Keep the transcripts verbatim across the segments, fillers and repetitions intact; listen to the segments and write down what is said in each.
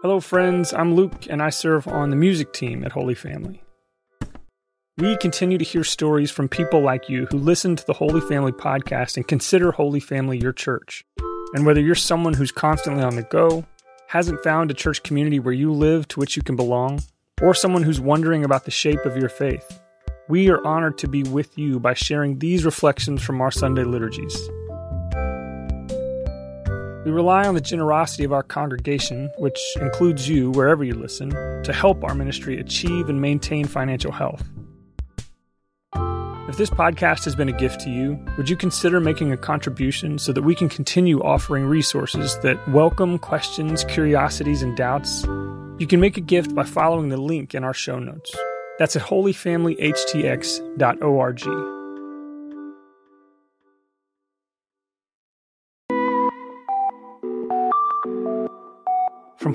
Hello friends, I'm Luke and I serve on the music team at Holy Family. We continue to hear stories from people like you who listen to the Holy Family podcast and consider Holy Family your church. And whether you're someone who's constantly on the go, hasn't found a church community where you live to which you can belong, or someone who's wondering about the shape of your faith, we are honored to be with you by sharing these reflections from our Sunday liturgies. We rely on the generosity of our congregation, which includes you wherever you listen, to help our ministry achieve and maintain financial health. If this podcast has been a gift to you, would you consider making a contribution so that we can continue offering resources that welcome questions, curiosities, and doubts? You can make a gift by following the link in our show notes. That's at Holy Family H T X dot org. From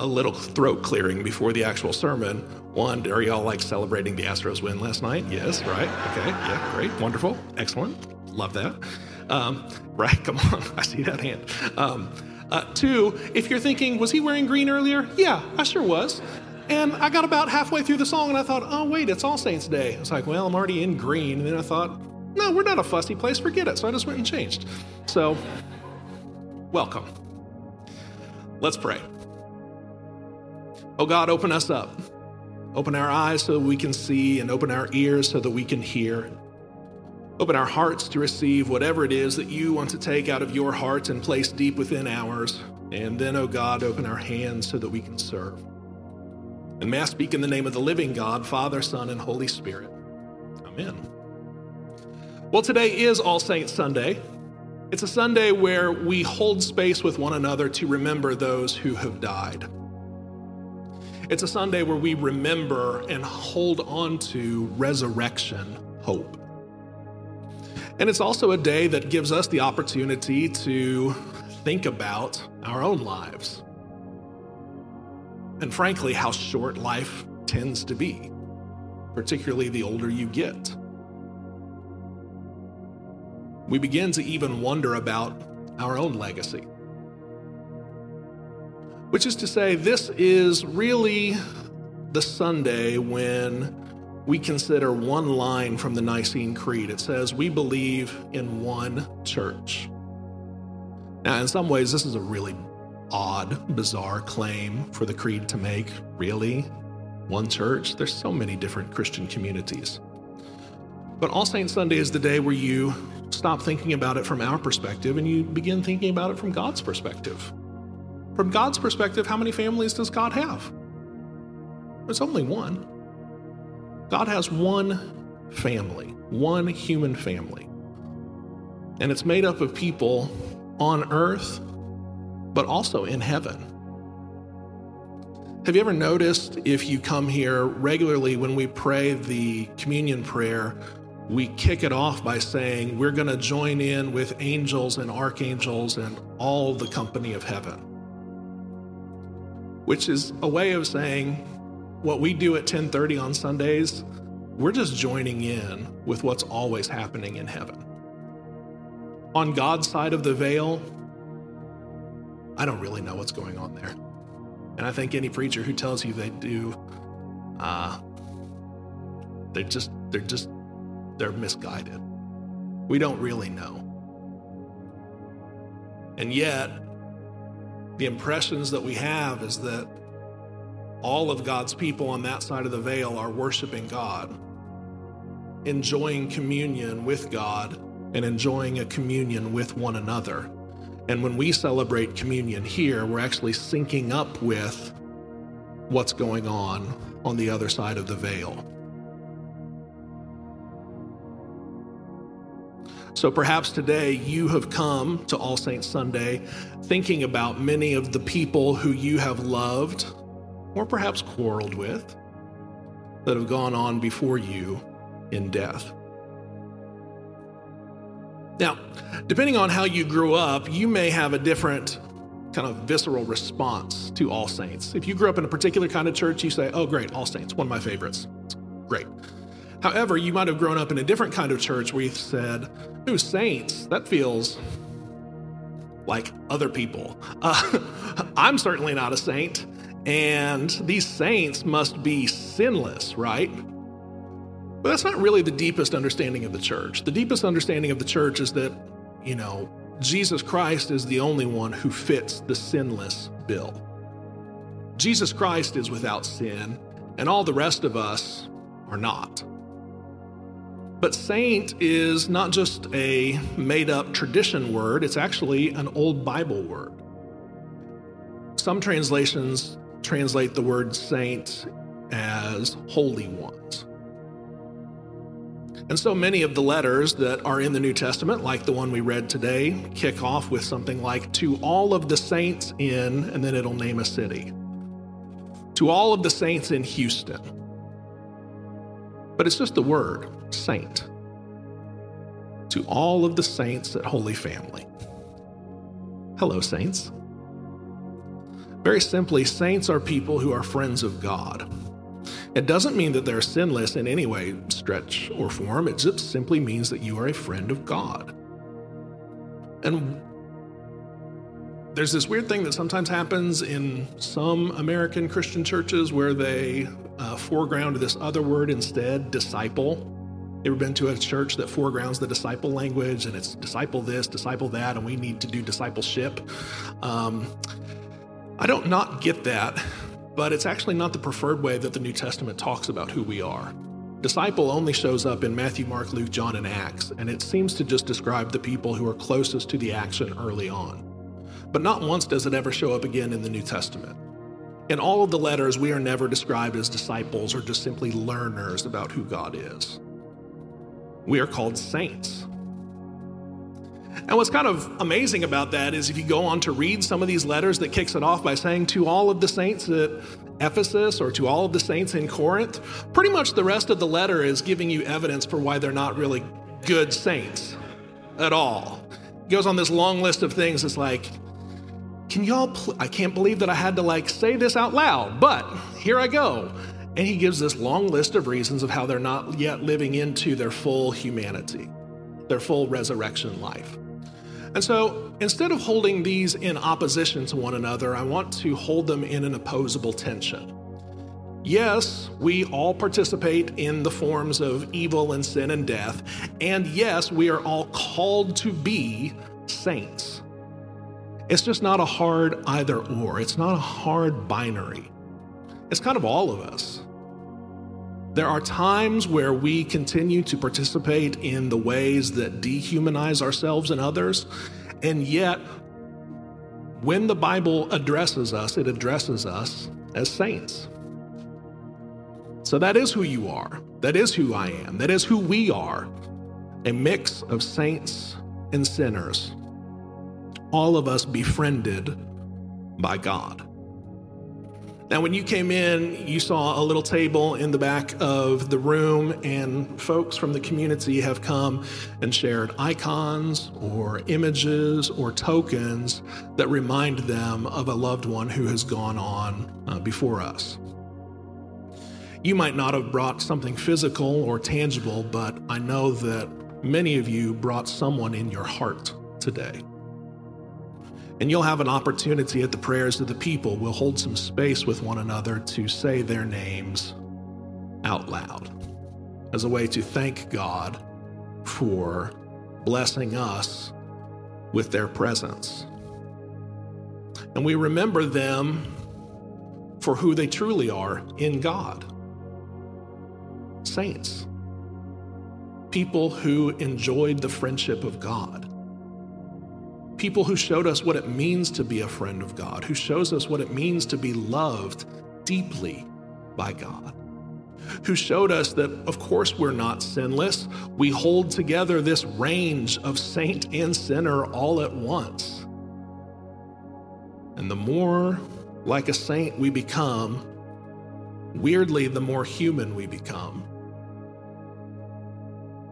A little throat clearing before the actual sermon. One, are y'all like celebrating the Astros win last night? Yes, right? Okay, yeah, great, wonderful, excellent, love that. Um, right, come on, I see that hand. Um, uh, two, if you're thinking, was he wearing green earlier? Yeah, I sure was. And I got about halfway through the song and I thought, oh wait, it's All Saints' Day. I was like, well, I'm already in green. And then I thought, no, we're not a fussy place, forget it. So I just went and changed. So, welcome. Let's pray. Oh God, open us up. Open our eyes so that we can see, and open our ears so that we can hear. Open our hearts to receive whatever it is that you want to take out of your hearts and place deep within ours. And then, oh God, open our hands so that we can serve. And may I speak in the name of the living God, Father, Son, and Holy Spirit. Amen. Well, today is All Saints' Sunday. It's a Sunday where we hold space with one another to remember those who have died. It's a Sunday where we remember and hold on to resurrection hope. And it's also a day that gives us the opportunity to think about our own lives. And frankly, how short life tends to be, particularly the older you get. We begin to even wonder about our own legacy. Which is to say, this is really the Sunday when we consider one line from the Nicene Creed. It says, we believe in one church. Now, in some ways, this is a really odd, bizarre claim for the Creed to make. Really? One church? There's so many different Christian communities. But All Saints' Sunday is the day where you stop thinking about it from our perspective and you begin thinking about it from God's perspective. From God's perspective, how many families does God have? It's only one. God has one family, one human family. And it's made up of people on earth, but also in heaven. Have you ever noticed, if you come here regularly, when we pray the communion prayer, we kick it off by saying, we're going to join in with angels and archangels and all the company of heaven. Which is a way of saying what we do at ten thirty on Sundays, we're just joining in with what's always happening in heaven. On God's side of the veil, I don't really know what's going on there. And I think any preacher who tells you they do, uh, they're just, they're just, they're misguided. We don't really know. And yet, the impressions that we have is that All of God's people on that side of the veil are worshiping God, enjoying communion with God, and enjoying a communion with one another. And when we celebrate communion here, we're actually syncing up with what's going on on the other side of the veil. So perhaps today you have come to All Saints' Sunday thinking about many of the people who you have loved or perhaps quarreled with that have gone on before you in death. Now, depending on how you grew up, you may have a different kind of visceral response to All Saints. If you grew up in a particular kind of church, you say, oh, great, All Saints, one of my favorites. Great. However, you might have grown up in a different kind of church where you said, ooh, saints, that feels like other people. Uh, I'm certainly not a saint, and these saints must be sinless, right? But that's not really the deepest understanding of the church. The deepest understanding of the church is that, you know, Jesus Christ is the only one who fits the sinless bill. Jesus Christ is without sin, and all the rest of us are not. But saint is not just a made-up tradition word, it's actually an old Bible word. Some translations translate the word saint as holy ones. And so many of the letters that are in the New Testament, like the one we read today, kick off with something like, to all of the saints in, and then it'll name a city. To all of the saints in Houston. But it's just the word, saint. To all of the saints at Holy Family. Hello, saints. Very simply, saints are people who are friends of God. It doesn't mean that they're sinless in any way, stretch, or form. It just simply means that you are a friend of God. And there's this weird thing that sometimes happens in some American Christian churches where they uh, foreground this other word instead, disciple. You ever been to a church that foregrounds the disciple language, and it's disciple this, disciple that, and we need to do discipleship? Um, I don't not get that. But it's actually not the preferred way that the New Testament talks about who we are. Disciple only shows up in Matthew, Mark, Luke, John, and Acts, and it seems to just describe the people who are closest to the action early on. But not once does it ever show up again in the New Testament. In all of the letters, we are never described as disciples or just simply learners about who God is. We are called saints. And what's kind of amazing about that is if you go on to read some of these letters that kicks it off by saying to all of the saints at Ephesus or to all of the saints in Corinth, pretty much the rest of the letter is giving you evidence for why they're not really good saints at all. It goes on this long list of things. It's like, can y'all, pl- I can't believe that I had to like say this out loud, but here I go. And he gives this long list of reasons of how they're not yet living into their full humanity, their full resurrection life. And so instead of holding these in opposition to one another, I want to hold them in an opposable tension. Yes, we all participate in the forms of evil and sin and death. And yes, we are all called to be saints. It's just not a hard either or. It's not a hard binary. It's kind of all of us. There are times where we continue to participate in the ways that dehumanize ourselves and others, and yet when the Bible addresses us, it addresses us as saints. So that is who you are. That is who I am. That is who we are. A mix of saints and sinners. All of us befriended by God. Now, when you came in, you saw a little table in the back of the room, and folks from the community have come and shared icons or images or tokens that remind them of a loved one who has gone on uh, before us. You might not have brought something physical or tangible, but I know that many of you brought someone in your heart today. And you'll have an opportunity at the prayers of the people. We'll hold some space with one another to say their names out loud as a way to thank God for blessing us with their presence. And we remember them for who they truly are in God. Saints. People who enjoyed the friendship of God. People who showed us what it means to be a friend of God, who shows us what it means to be loved deeply by God, who showed us that, of course, we're not sinless. We hold together this range of saint and sinner all at once. And the more like a saint we become, weirdly, the more human we become.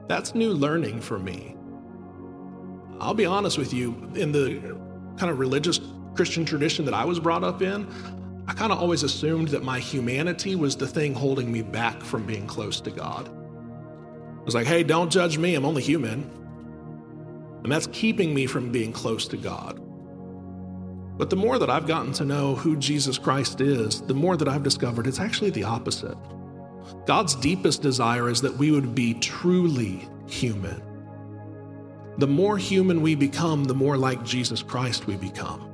That's new learning for me. I'll be honest with you, in the kind of religious Christian tradition that I was brought up in, I kind of always assumed that my humanity was the thing holding me back from being close to God. I was like, hey, don't judge me, I'm only human. And that's keeping me from being close to God. But the more that I've gotten to know who Jesus Christ is, the more that I've discovered it's actually the opposite. God's deepest desire is that we would be truly human. The more human we become, the more like Jesus Christ we become.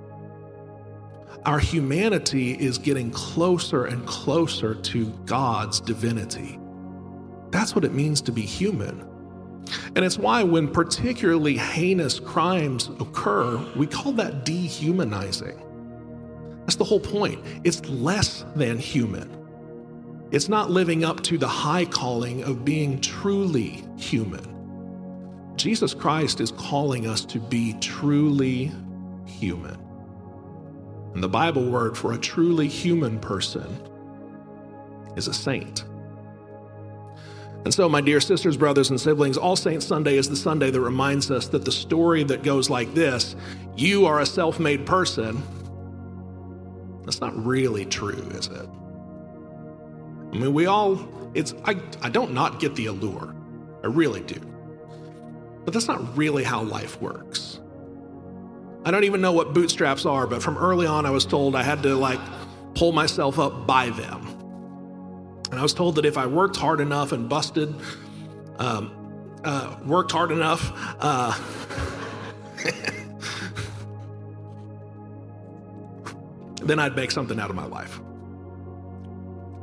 Our humanity is getting closer and closer to God's divinity. That's what it means to be human. And it's why when particularly heinous crimes occur, we call that dehumanizing. That's the whole point. It's less than human. It's not living up to the high calling of being truly human. Jesus Christ is calling us to be truly human. And the Bible word for a truly human person is a saint. And so, my dear sisters, brothers, and siblings, All Saints' Sunday is the Sunday that reminds us that the story that goes like this, you are a self-made person, that's not really true, is it? I mean, we all, it's, I, I don't not get the allure. I really do. But that's not really how life works. I don't even know what bootstraps are, but from early on I was told I had to like pull myself up by them. And I was told that if I worked hard enough and busted, um, uh, worked hard enough, uh, then I'd make something out of my life.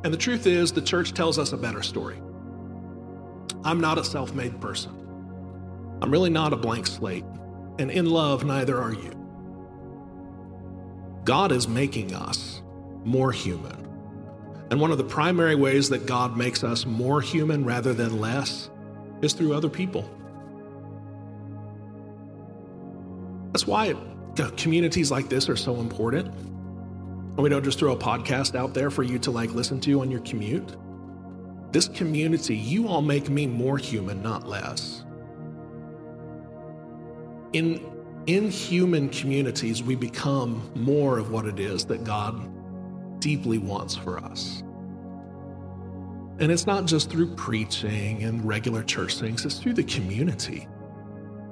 And the truth is, the church tells us a better story. I'm not a self-made person. I'm really not a blank slate. And in love, neither are you. God is making us more human. And one of the primary ways that God makes us more human rather than less is through other people. That's why communities like this are so important. And we don't just throw a podcast out there for you to like listen to on your commute. This community, you all make me more human, not less. In, in human communities, we become more of what it is that God deeply wants for us. And it's not just through preaching and regular church things, it's through the community.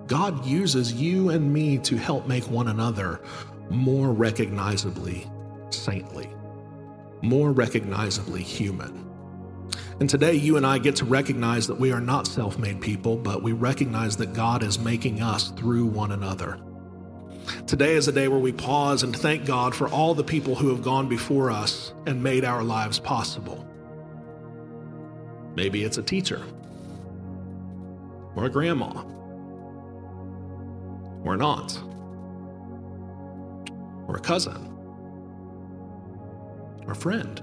God uses you and me to help make one another more recognizably saintly, more recognizably human. And today you and I get to recognize that we are not self-made people, but we recognize that God is making us through one another. Today is a day where we pause and thank God for all the people who have gone before us and made our lives possible. Maybe it's a teacher, or a grandma, or an aunt, or a cousin, or a friend,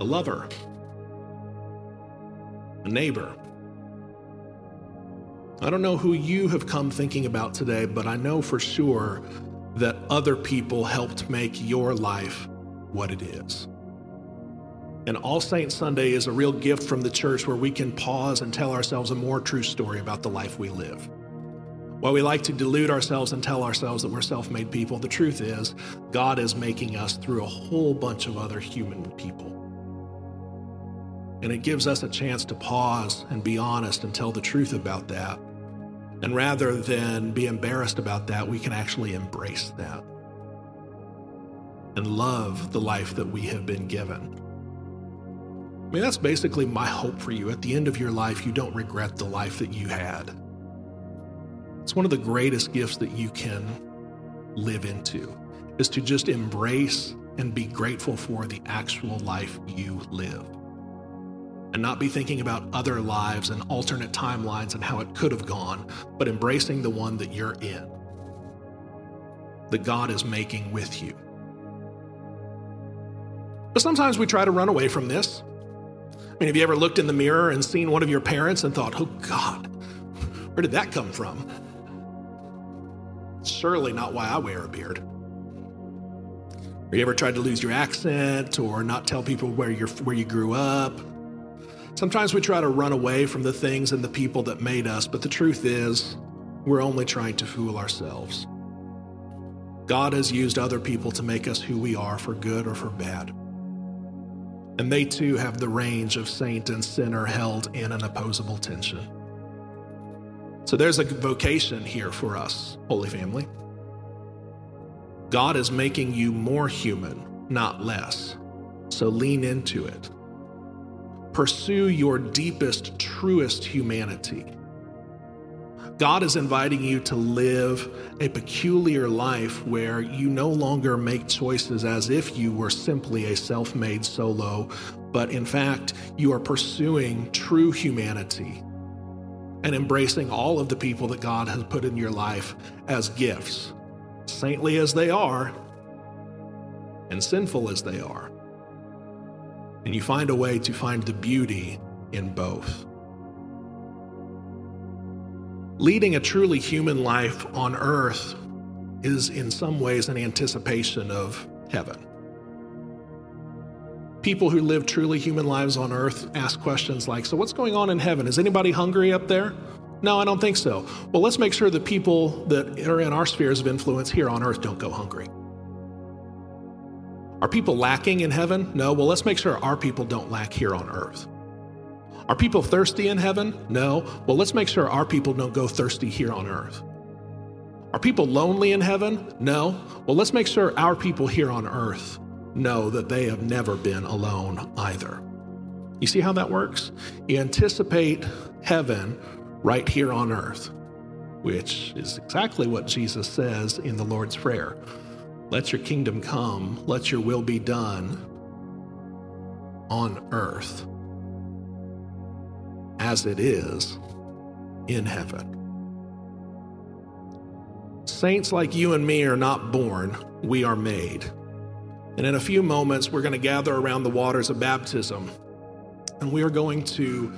a lover, a neighbor. I don't know who you have come thinking about today, but I know for sure that other people helped make your life what it is. And All Saints' Sunday is a real gift from the church where we can pause and tell ourselves a more true story about the life we live. While we like to delude ourselves and tell ourselves that we're self-made people, the truth is God is making us through a whole bunch of other human people. And it gives us a chance to pause and be honest and tell the truth about that. And rather than be embarrassed about that, we can actually embrace that and love the life that we have been given. I mean, that's basically my hope for you. At the end of your life, you don't regret the life that you had. It's one of the greatest gifts that you can live into is to just embrace and be grateful for the actual life you live, and not be thinking about other lives and alternate timelines and how it could have gone, but embracing the one that you're in, that God is making with you. But sometimes we try to run away from this. I mean, have you ever looked in the mirror and seen one of your parents and thought, oh God, where did that come from? Surely not why I wear a beard. Or you ever tried to lose your accent or not tell people where you're, where you grew up? Sometimes we try to run away from the things and the people that made us, but the truth is, we're only trying to fool ourselves. God has used other people to make us who we are, for good or for bad. And they too have the range of saint and sinner held in an opposable tension. So there's a vocation here for us, Holy Family. God is making you more human, not less. So lean into it. Pursue your deepest, truest humanity. God is inviting you to live a peculiar life where you no longer make choices as if you were simply a self-made solo, but in fact, you are pursuing true humanity and embracing all of the people that God has put in your life as gifts, saintly as they are and sinful as they are. And you find a way to find the beauty in both. Leading a truly human life on earth is in some ways an anticipation of heaven. People who live truly human lives on earth ask questions like, so what's going on in heaven? Is anybody hungry up there? No, I don't think so. Well, let's make sure the people that are in our spheres of influence here on earth don't go hungry. Are people lacking in heaven? No, well, let's make sure our people don't lack here on earth. Are people thirsty in heaven? No. Well, let's make sure our people don't go thirsty here on earth. Are people lonely in heaven? No. Well, let's make sure our people here on earth know that they have never been alone either. You see how that works? You anticipate heaven right here on earth, which is exactly what Jesus says in the Lord's Prayer. Let your kingdom come, let your will be done on earth as it is in heaven. Saints like you and me are not born, we are made. And in a few moments, we're going to gather around the waters of baptism, and we are going to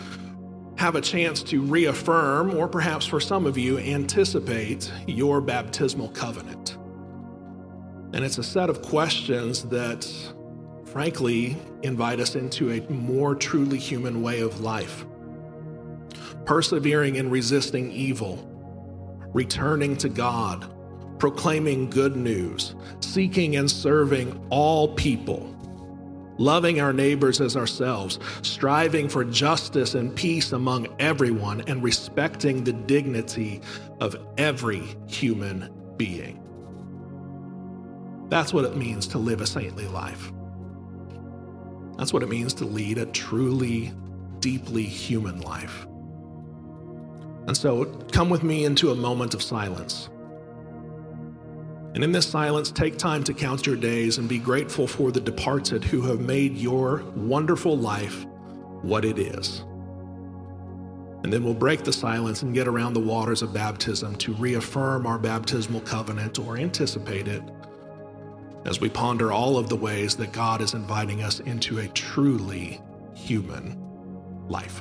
have a chance to reaffirm, or perhaps for some of you, anticipate your baptismal covenant. And it's a set of questions that, frankly, invite us into a more truly human way of life. Persevering in resisting evil, returning to God, proclaiming good news, seeking and serving all people, loving our neighbors as ourselves, striving for justice and peace among everyone, and respecting the dignity of every human being. That's what it means to live a saintly life. That's what it means to lead a truly, deeply human life. And so come with me into a moment of silence. And in this silence, take time to count your days and be grateful for the departed who have made your wonderful life what it is. And then we'll break the silence and get around the waters of baptism to reaffirm our baptismal covenant, or anticipate it, as we ponder all of the ways that God is inviting us into a truly human life.